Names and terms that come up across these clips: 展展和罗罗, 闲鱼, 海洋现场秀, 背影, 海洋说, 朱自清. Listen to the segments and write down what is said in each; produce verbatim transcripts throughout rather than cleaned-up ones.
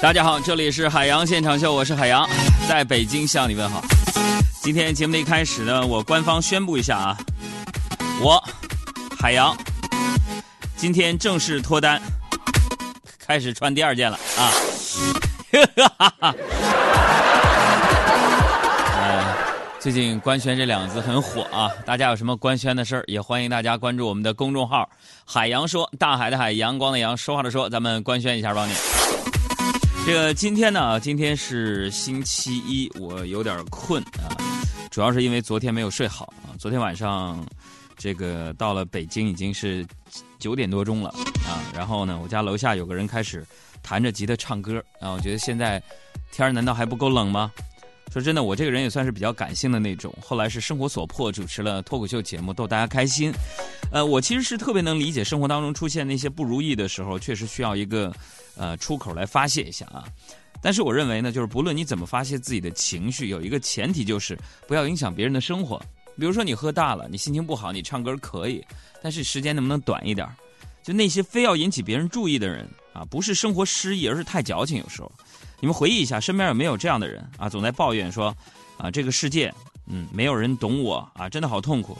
大家好，这里是海洋现场秀，我是海洋，在北京向你问好。今天节目的一开始呢，我官方宣布一下啊，我海洋今天正式脱单，开始穿第二件了啊！最近官宣这两个字很火啊，大家有什么官宣的事儿，也欢迎大家关注我们的公众号海洋说，大海的海，阳光的阳，说话的说，咱们官宣一下帮你。这个今天呢，今天是星期一，我有点困啊，主要是因为昨天没有睡好啊，昨天晚上这个到了北京已经是九点多钟了啊，然后呢我家楼下有个人开始弹着吉他唱歌啊，我觉得现在天难道还不够冷吗？说真的，我这个人也算是比较感性的那种，后来是生活所迫主持了脱口秀节目逗大家开心。呃，我其实是特别能理解生活当中出现那些不如意的时候，确实需要一个呃出口来发泄一下啊。但是我认为呢，就是不论你怎么发泄自己的情绪，有一个前提就是不要影响别人的生活。比如说你喝大了，你心情不好，你唱歌可以，但是时间能不能短一点？就那些非要引起别人注意的人啊，不是生活失意，而是太矫情有时候。你们回忆一下，身边有没有这样的人啊？总在抱怨说，啊，这个世界，嗯，没有人懂我啊，真的好痛苦。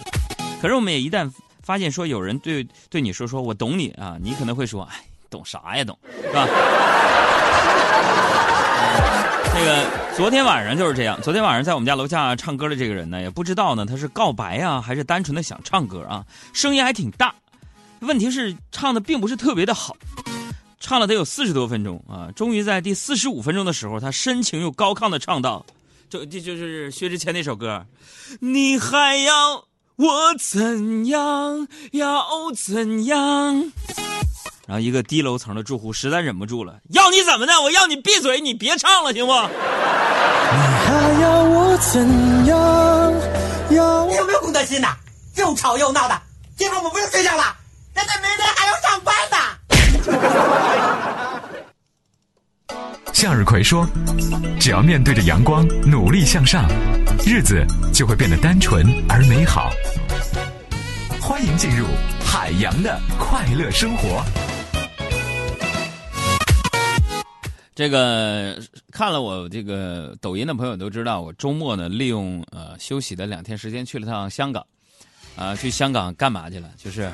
可是我们也一旦发现说有人对对你说说我懂你啊，你可能会说，哎，懂啥呀懂，是吧？那个昨天晚上就是这样，昨天晚上在我们家楼下唱歌的这个人呢，也不知道呢他是告白啊，还是单纯的想唱歌啊，声音还挺大，问题是唱的并不是特别的好。唱了得有四十多分钟啊，终于在第四十五分钟的时候，他深情又高亢的唱到，就这 就, 就是薛之谦那首歌，你还要我怎样，要怎样？然后一个低楼层的住户实在忍不住了，要你怎么的？我要你闭嘴，你别唱了，行不？你还要我怎样？要你有没有公德心呐？又吵又闹的，今晚我们不用睡觉了，人家明天还要上班呢。向日葵说，只要面对着阳光努力向上，日子就会变得单纯而美好。欢迎进入海洋的快乐生活。这个看了我这个抖音的朋友都知道，我周末呢利用呃休息的两天时间去了趟香港啊、呃、去香港干嘛去了，就是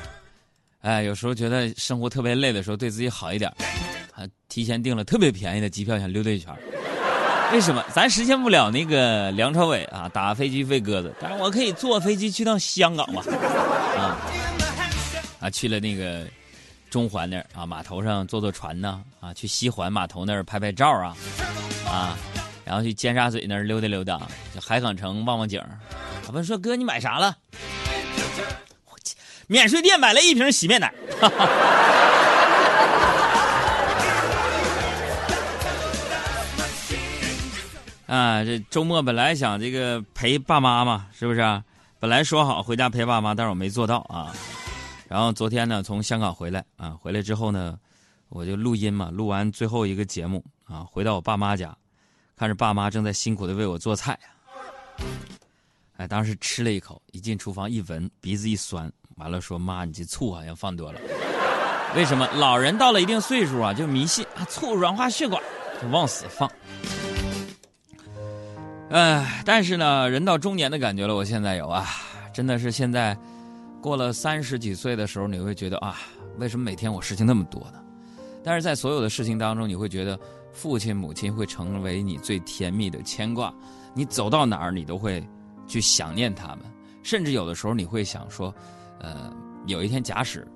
哎，有时候觉得生活特别累的时候，对自己好一点，还提前订了特别便宜的机票，想溜达一圈。为什么？咱实现不了那个梁朝伟啊，打飞机飞鸽子，但是我可以坐飞机去到香港嘛。啊啊，去了那个中环那儿啊，码头上坐坐船呢，啊，去西环码头那儿拍拍照啊，啊，然后去尖沙咀那儿溜达溜达，海港城望望景。我问说哥，你买啥了？免税店买了一瓶洗面奶。哈哈，啊，这周末本来想这个陪爸妈嘛，是不是啊？本来说好回家陪爸妈，但是我没做到啊。然后昨天呢，从香港回来啊，回来之后呢，我就录音嘛，录完最后一个节目啊，回到我爸妈家，看着爸妈正在辛苦的为我做菜啊。哎，当时吃了一口，一进厨房一闻，鼻子一酸，完了说妈，你这醋好像放多了。为什么？老人到了一定岁数啊，就迷信啊，醋软化血管，就往死放。哎，但是呢，人到中年的感觉了，我现在有啊，真的是现在过了三十几岁的时候，你会觉得啊，为什么每天我事情那么多呢？但是在所有的事情当中，你会觉得父亲母亲会成为你最甜蜜的牵挂，你走到哪儿，你都会去想念他们，甚至有的时候你会想说，呃，有一天假使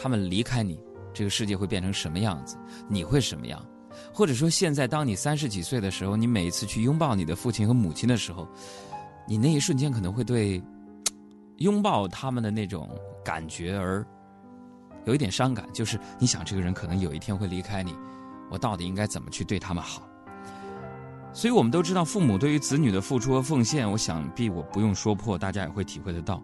他们离开你，这个世界会变成什么样子？你会什么样？或者说现在当你三十几岁的时候，你每一次去拥抱你的父亲和母亲的时候，你那一瞬间可能会对拥抱他们的那种感觉而有一点伤感，就是你想这个人可能有一天会离开你，我到底应该怎么去对他们好？所以我们都知道父母对于子女的付出和奉献，我想必我不用说破，大家也会体会得到。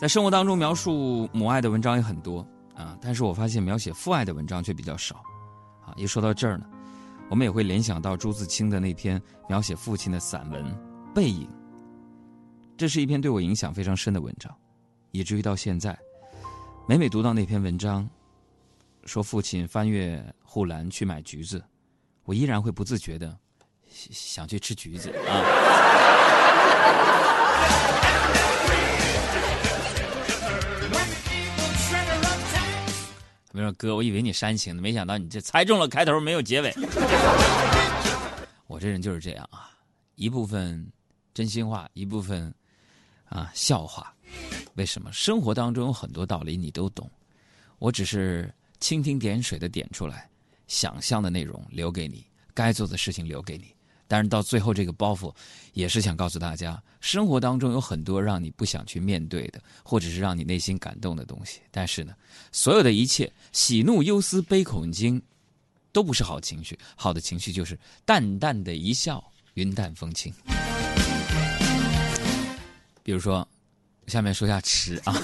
在生活当中描述母爱的文章也很多啊，但是我发现描写父爱的文章却比较少啊。一说到这儿呢，我们也会联想到朱自清的那篇描写父亲的散文《背影》，这是一篇对我影响非常深的文章，以至于到现在每每读到那篇文章，说父亲翻越护栏去买橘子，我依然会不自觉的想去吃橘子啊。没说哥，我以为你煽情的，没想到你这猜中了开头没有结尾。我这人就是这样啊，一部分真心话，一部分啊笑话。为什么生活当中有很多道理你都懂，我只是蜻蜓点水的点出来，想象的内容留给你，该做的事情留给你。但是到最后这个包袱也是想告诉大家，生活当中有很多让你不想去面对的，或者是让你内心感动的东西。但是呢，所有的一切喜怒忧思悲恐惊都不是好情绪，好的情绪就是淡淡的一笑，云淡风轻。比如说下面说一下吃啊，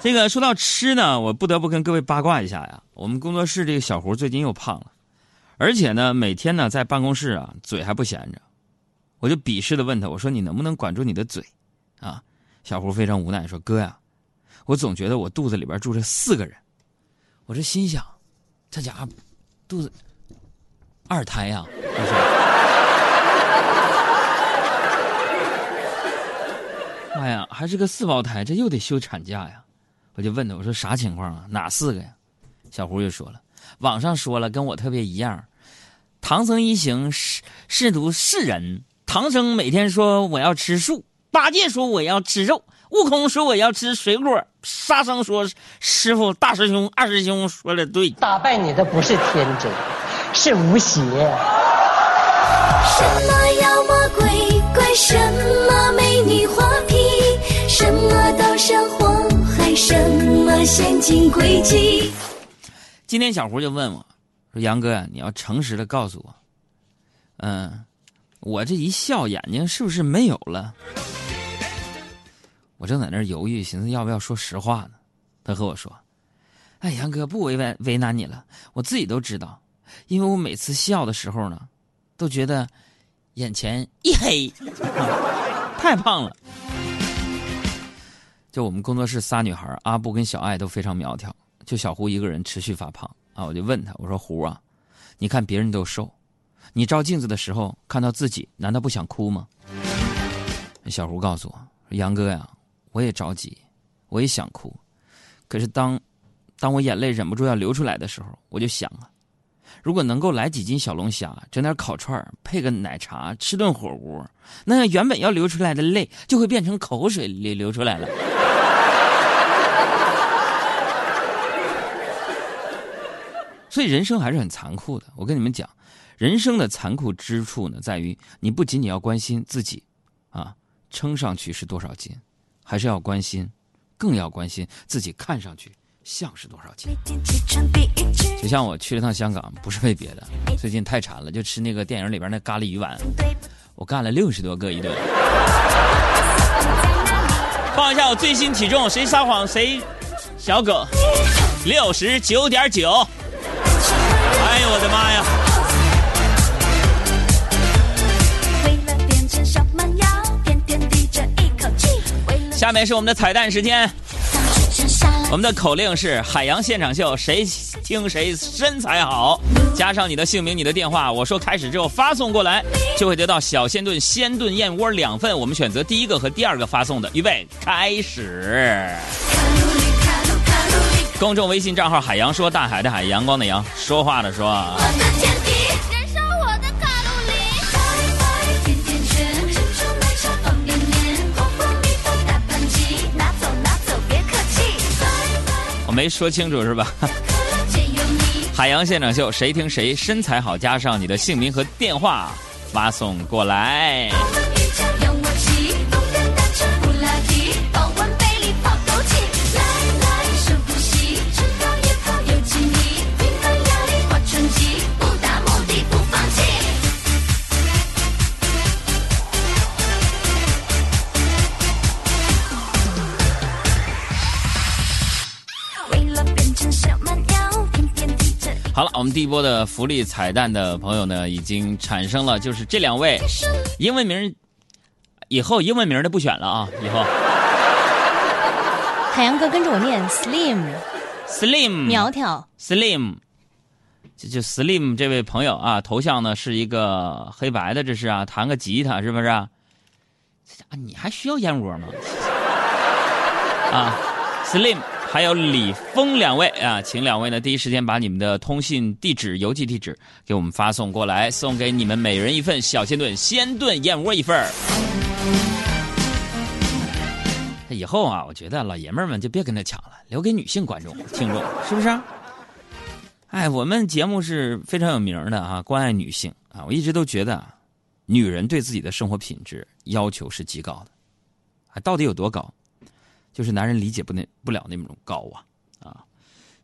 这个说到吃呢，我不得不跟各位八卦一下呀。我们工作室这个小胡最近又胖了，而且呢，每天呢在办公室啊，嘴还不闲着。我就鄙视的问他，我说你能不能管住你的嘴啊？小胡非常无奈说，哥呀，我总觉得我肚子里边住着四个人。我这心想，这家伙肚子二胎呀、啊！妈呀，还是个四胞胎，这又得休产假呀！我就问他，我说啥情况啊？哪四个呀？小胡又说了，网上说了，跟我特别一样。唐僧一行试试图是人，唐僧每天说我要吃素，八戒说我要吃肉，悟空说我要吃水果，沙僧说师傅大师兄二师兄说的对。打败你的不是天真，是无邪。什么妖魔鬼怪，什么美女画皮，什么刀山火海，什么陷阱诡计。今天小胡就问我说，杨哥，你要诚实的告诉我，嗯、呃，我这一笑眼睛是不是没有了？我正在那儿犹豫，寻思要不要说实话呢。他和我说，哎，杨哥，不为难为难你了，我自己都知道，因为我每次笑的时候呢，都觉得眼前一黑、啊、太胖了。就我们工作室仨女孩阿布跟小爱都非常苗条，就小胡一个人持续发胖啊！我就问他，我说胡啊，你看别人都瘦，你照镜子的时候看到自己难道不想哭吗？小胡告诉我说，杨哥呀，我也着急，我也想哭，可是当当我眼泪忍不住要流出来的时候，我就想啊，如果能够来几斤小龙虾，整点烤串，配个奶茶，吃顿火锅，那原本要流出来的泪就会变成口水流流出来了。所以人生还是很残酷的。我跟你们讲，人生的残酷之处呢，在于你不仅仅要关心自己啊，称上去是多少斤，还是要关心，更要关心自己看上去像是多少钱。就像我去了趟香港，不是为别的，最近太馋了，就吃那个电影里边那咖喱鱼丸，我干了六十多个一顿。放一下我最新体重，谁撒谎谁小狗，六十九点九。哎呦我的妈呀！下面是我们的彩蛋时间。我们的口令是海洋现场秀，谁听谁身材好，加上你的姓名你的电话，我说开始之后发送过来，就会得到小鲜炖鲜炖燕窝两份，我们选择第一个和第二个发送的。预备开始。公众微信账号海洋说，大海的海，阳光的阳，说话的说。我的天地燃烧我的卡路里，甜甜圈珍珠奶茶方便面，红蜂蜜蜂大盘鸡，拿走拿走别客气。我没说清楚是吧？海洋现场秀，谁听谁身材好，加上你的姓名和电话发送过来。好了，我们第一波的福利彩蛋的朋友呢，已经产生了，就是这两位，英文名，以后英文名的不选了啊，以后。海洋哥跟着我念 Slim Slim 苗条 Slim 就就 Slim 这位朋友啊，头像呢是一个黑白的，这是啊，弹个吉他是不是啊？你还需要燕窝吗？啊 ，Slim 还有李峰两位啊，请两位呢第一时间把你们的通信地址、邮寄地址给我们发送过来，送给你们每人一份小鲜炖鲜炖燕窝一份。以后啊，我觉得老爷们儿们就别跟他抢了，留给女性观众、听众，是不是、啊？哎，我们节目是非常有名的啊，关爱女性啊，我一直都觉得啊。女人对自己的生活品质要求是极高的，啊，到底有多高？就是男人理解不那不了那种高啊啊！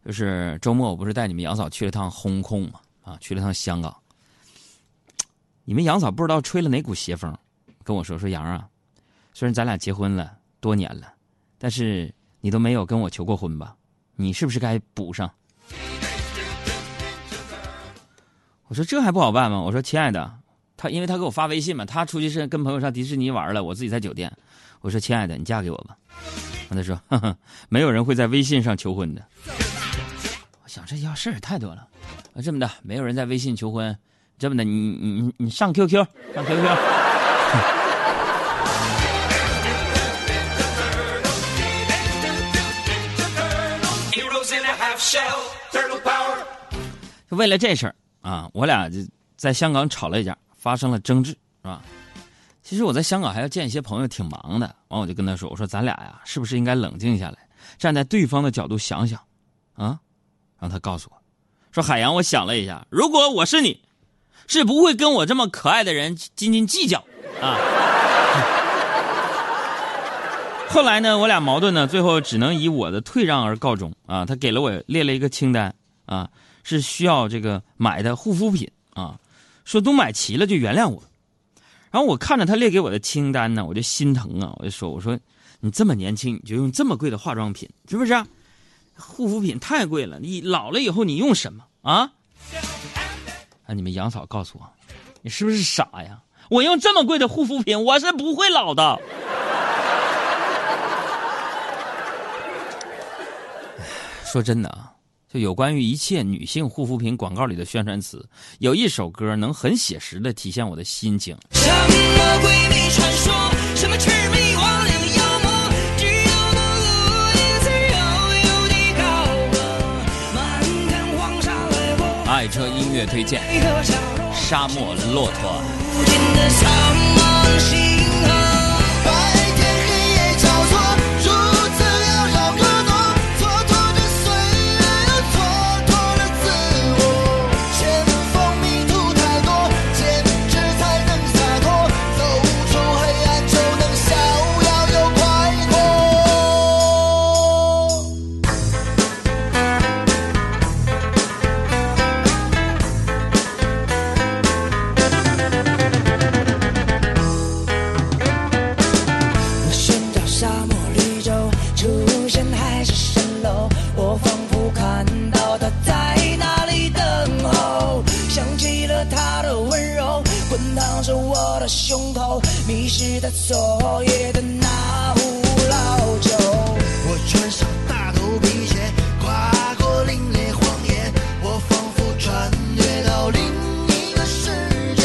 就是周末我不是带你们杨嫂去了趟红空嘛啊，去了趟香港。你们杨嫂不知道吹了哪股邪风，跟我说说杨啊，虽然咱俩结婚了多年了，但是你都没有跟我求过婚吧？你是不是该补上？我说这还不好办吗？我说亲爱的。他因为他给我发微信嘛，他出去是跟朋友上迪士尼玩了，我自己在酒店。我说：“亲爱的，你嫁给我吧。”他说呵呵：“没有人会在微信上求婚的。”我想这要事儿太多了。这么的，没有人在微信求婚。这么的，你你你上 Q Q， 上 Q Q。为了这事儿啊，我俩就在香港吵了一架。发生了争执是吧？其实我在香港还要见一些朋友，挺忙的。完我就跟他说：“我说咱俩呀，是不是应该冷静下来，站在对方的角度想想，啊？”然后他告诉我，说：“海洋，我想了一下，如果我是你，是不会跟我这么可爱的人斤斤计较啊。”后来呢，我俩矛盾呢，最后只能以我的退让而告终啊。他给了我列了一个清单啊，是需要这个买的护肤品啊。说都买齐了就原谅我，然后我看着他列给我的清单呢，我就心疼啊！我就说：“我说你这么年轻，你就用这么贵的化妆品，是不是啊？护肤品太贵了，你老了以后你用什么啊？”啊！你们杨嫂告诉我，你是不是傻呀？我用这么贵的护肤品，我是不会老的。说真的啊。就有关于一切女性护肤品广告里的宣传词，有一首歌能很写实的体现我的心情。什么闺蜜传说，什么魑魅魍魉的妖魔，只有那无地自容有你高歌，满天黄沙来过。爱车音乐推荐，沙漠骆驼。无尽的苍茫星河，白天黑夜交错，如此缭绕各多。昨夜的那壶老酒，我穿上大头皮鞋，跨过凛冽荒野，我仿佛穿越到另一个世界。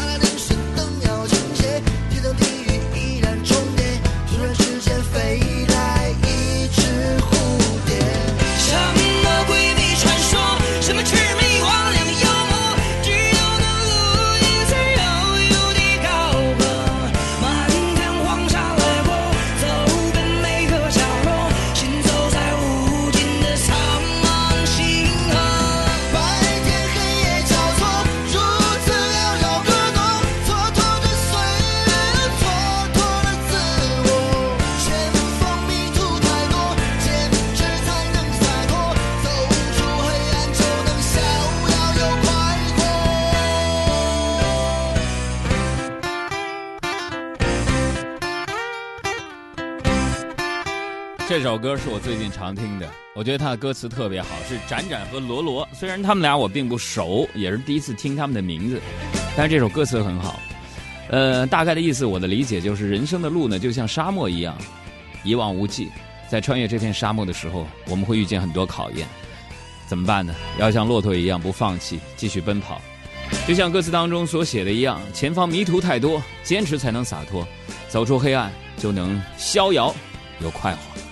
阿丁神灯要倾斜，天堂地狱依然重叠，突然之间飞来一只蝴蝶。什么闺蜜传说，什么魑魅魍魉的妖魔，只有那无地自容有你高歌。这首歌是我最近常听的，我觉得他的歌词特别好，是展展和罗罗。虽然他们俩我并不熟，也是第一次听他们的名字，但是这首歌词很好。呃，大概的意思，我的理解就是，人生的路呢，就像沙漠一样，一望无际。在穿越这片沙漠的时候，我们会遇见很多考验，怎么办呢？要像骆驼一样不放弃，继续奔跑。就像歌词当中所写的一样，前方迷途太多，坚持才能洒脱，走出黑暗就能逍遥又快活。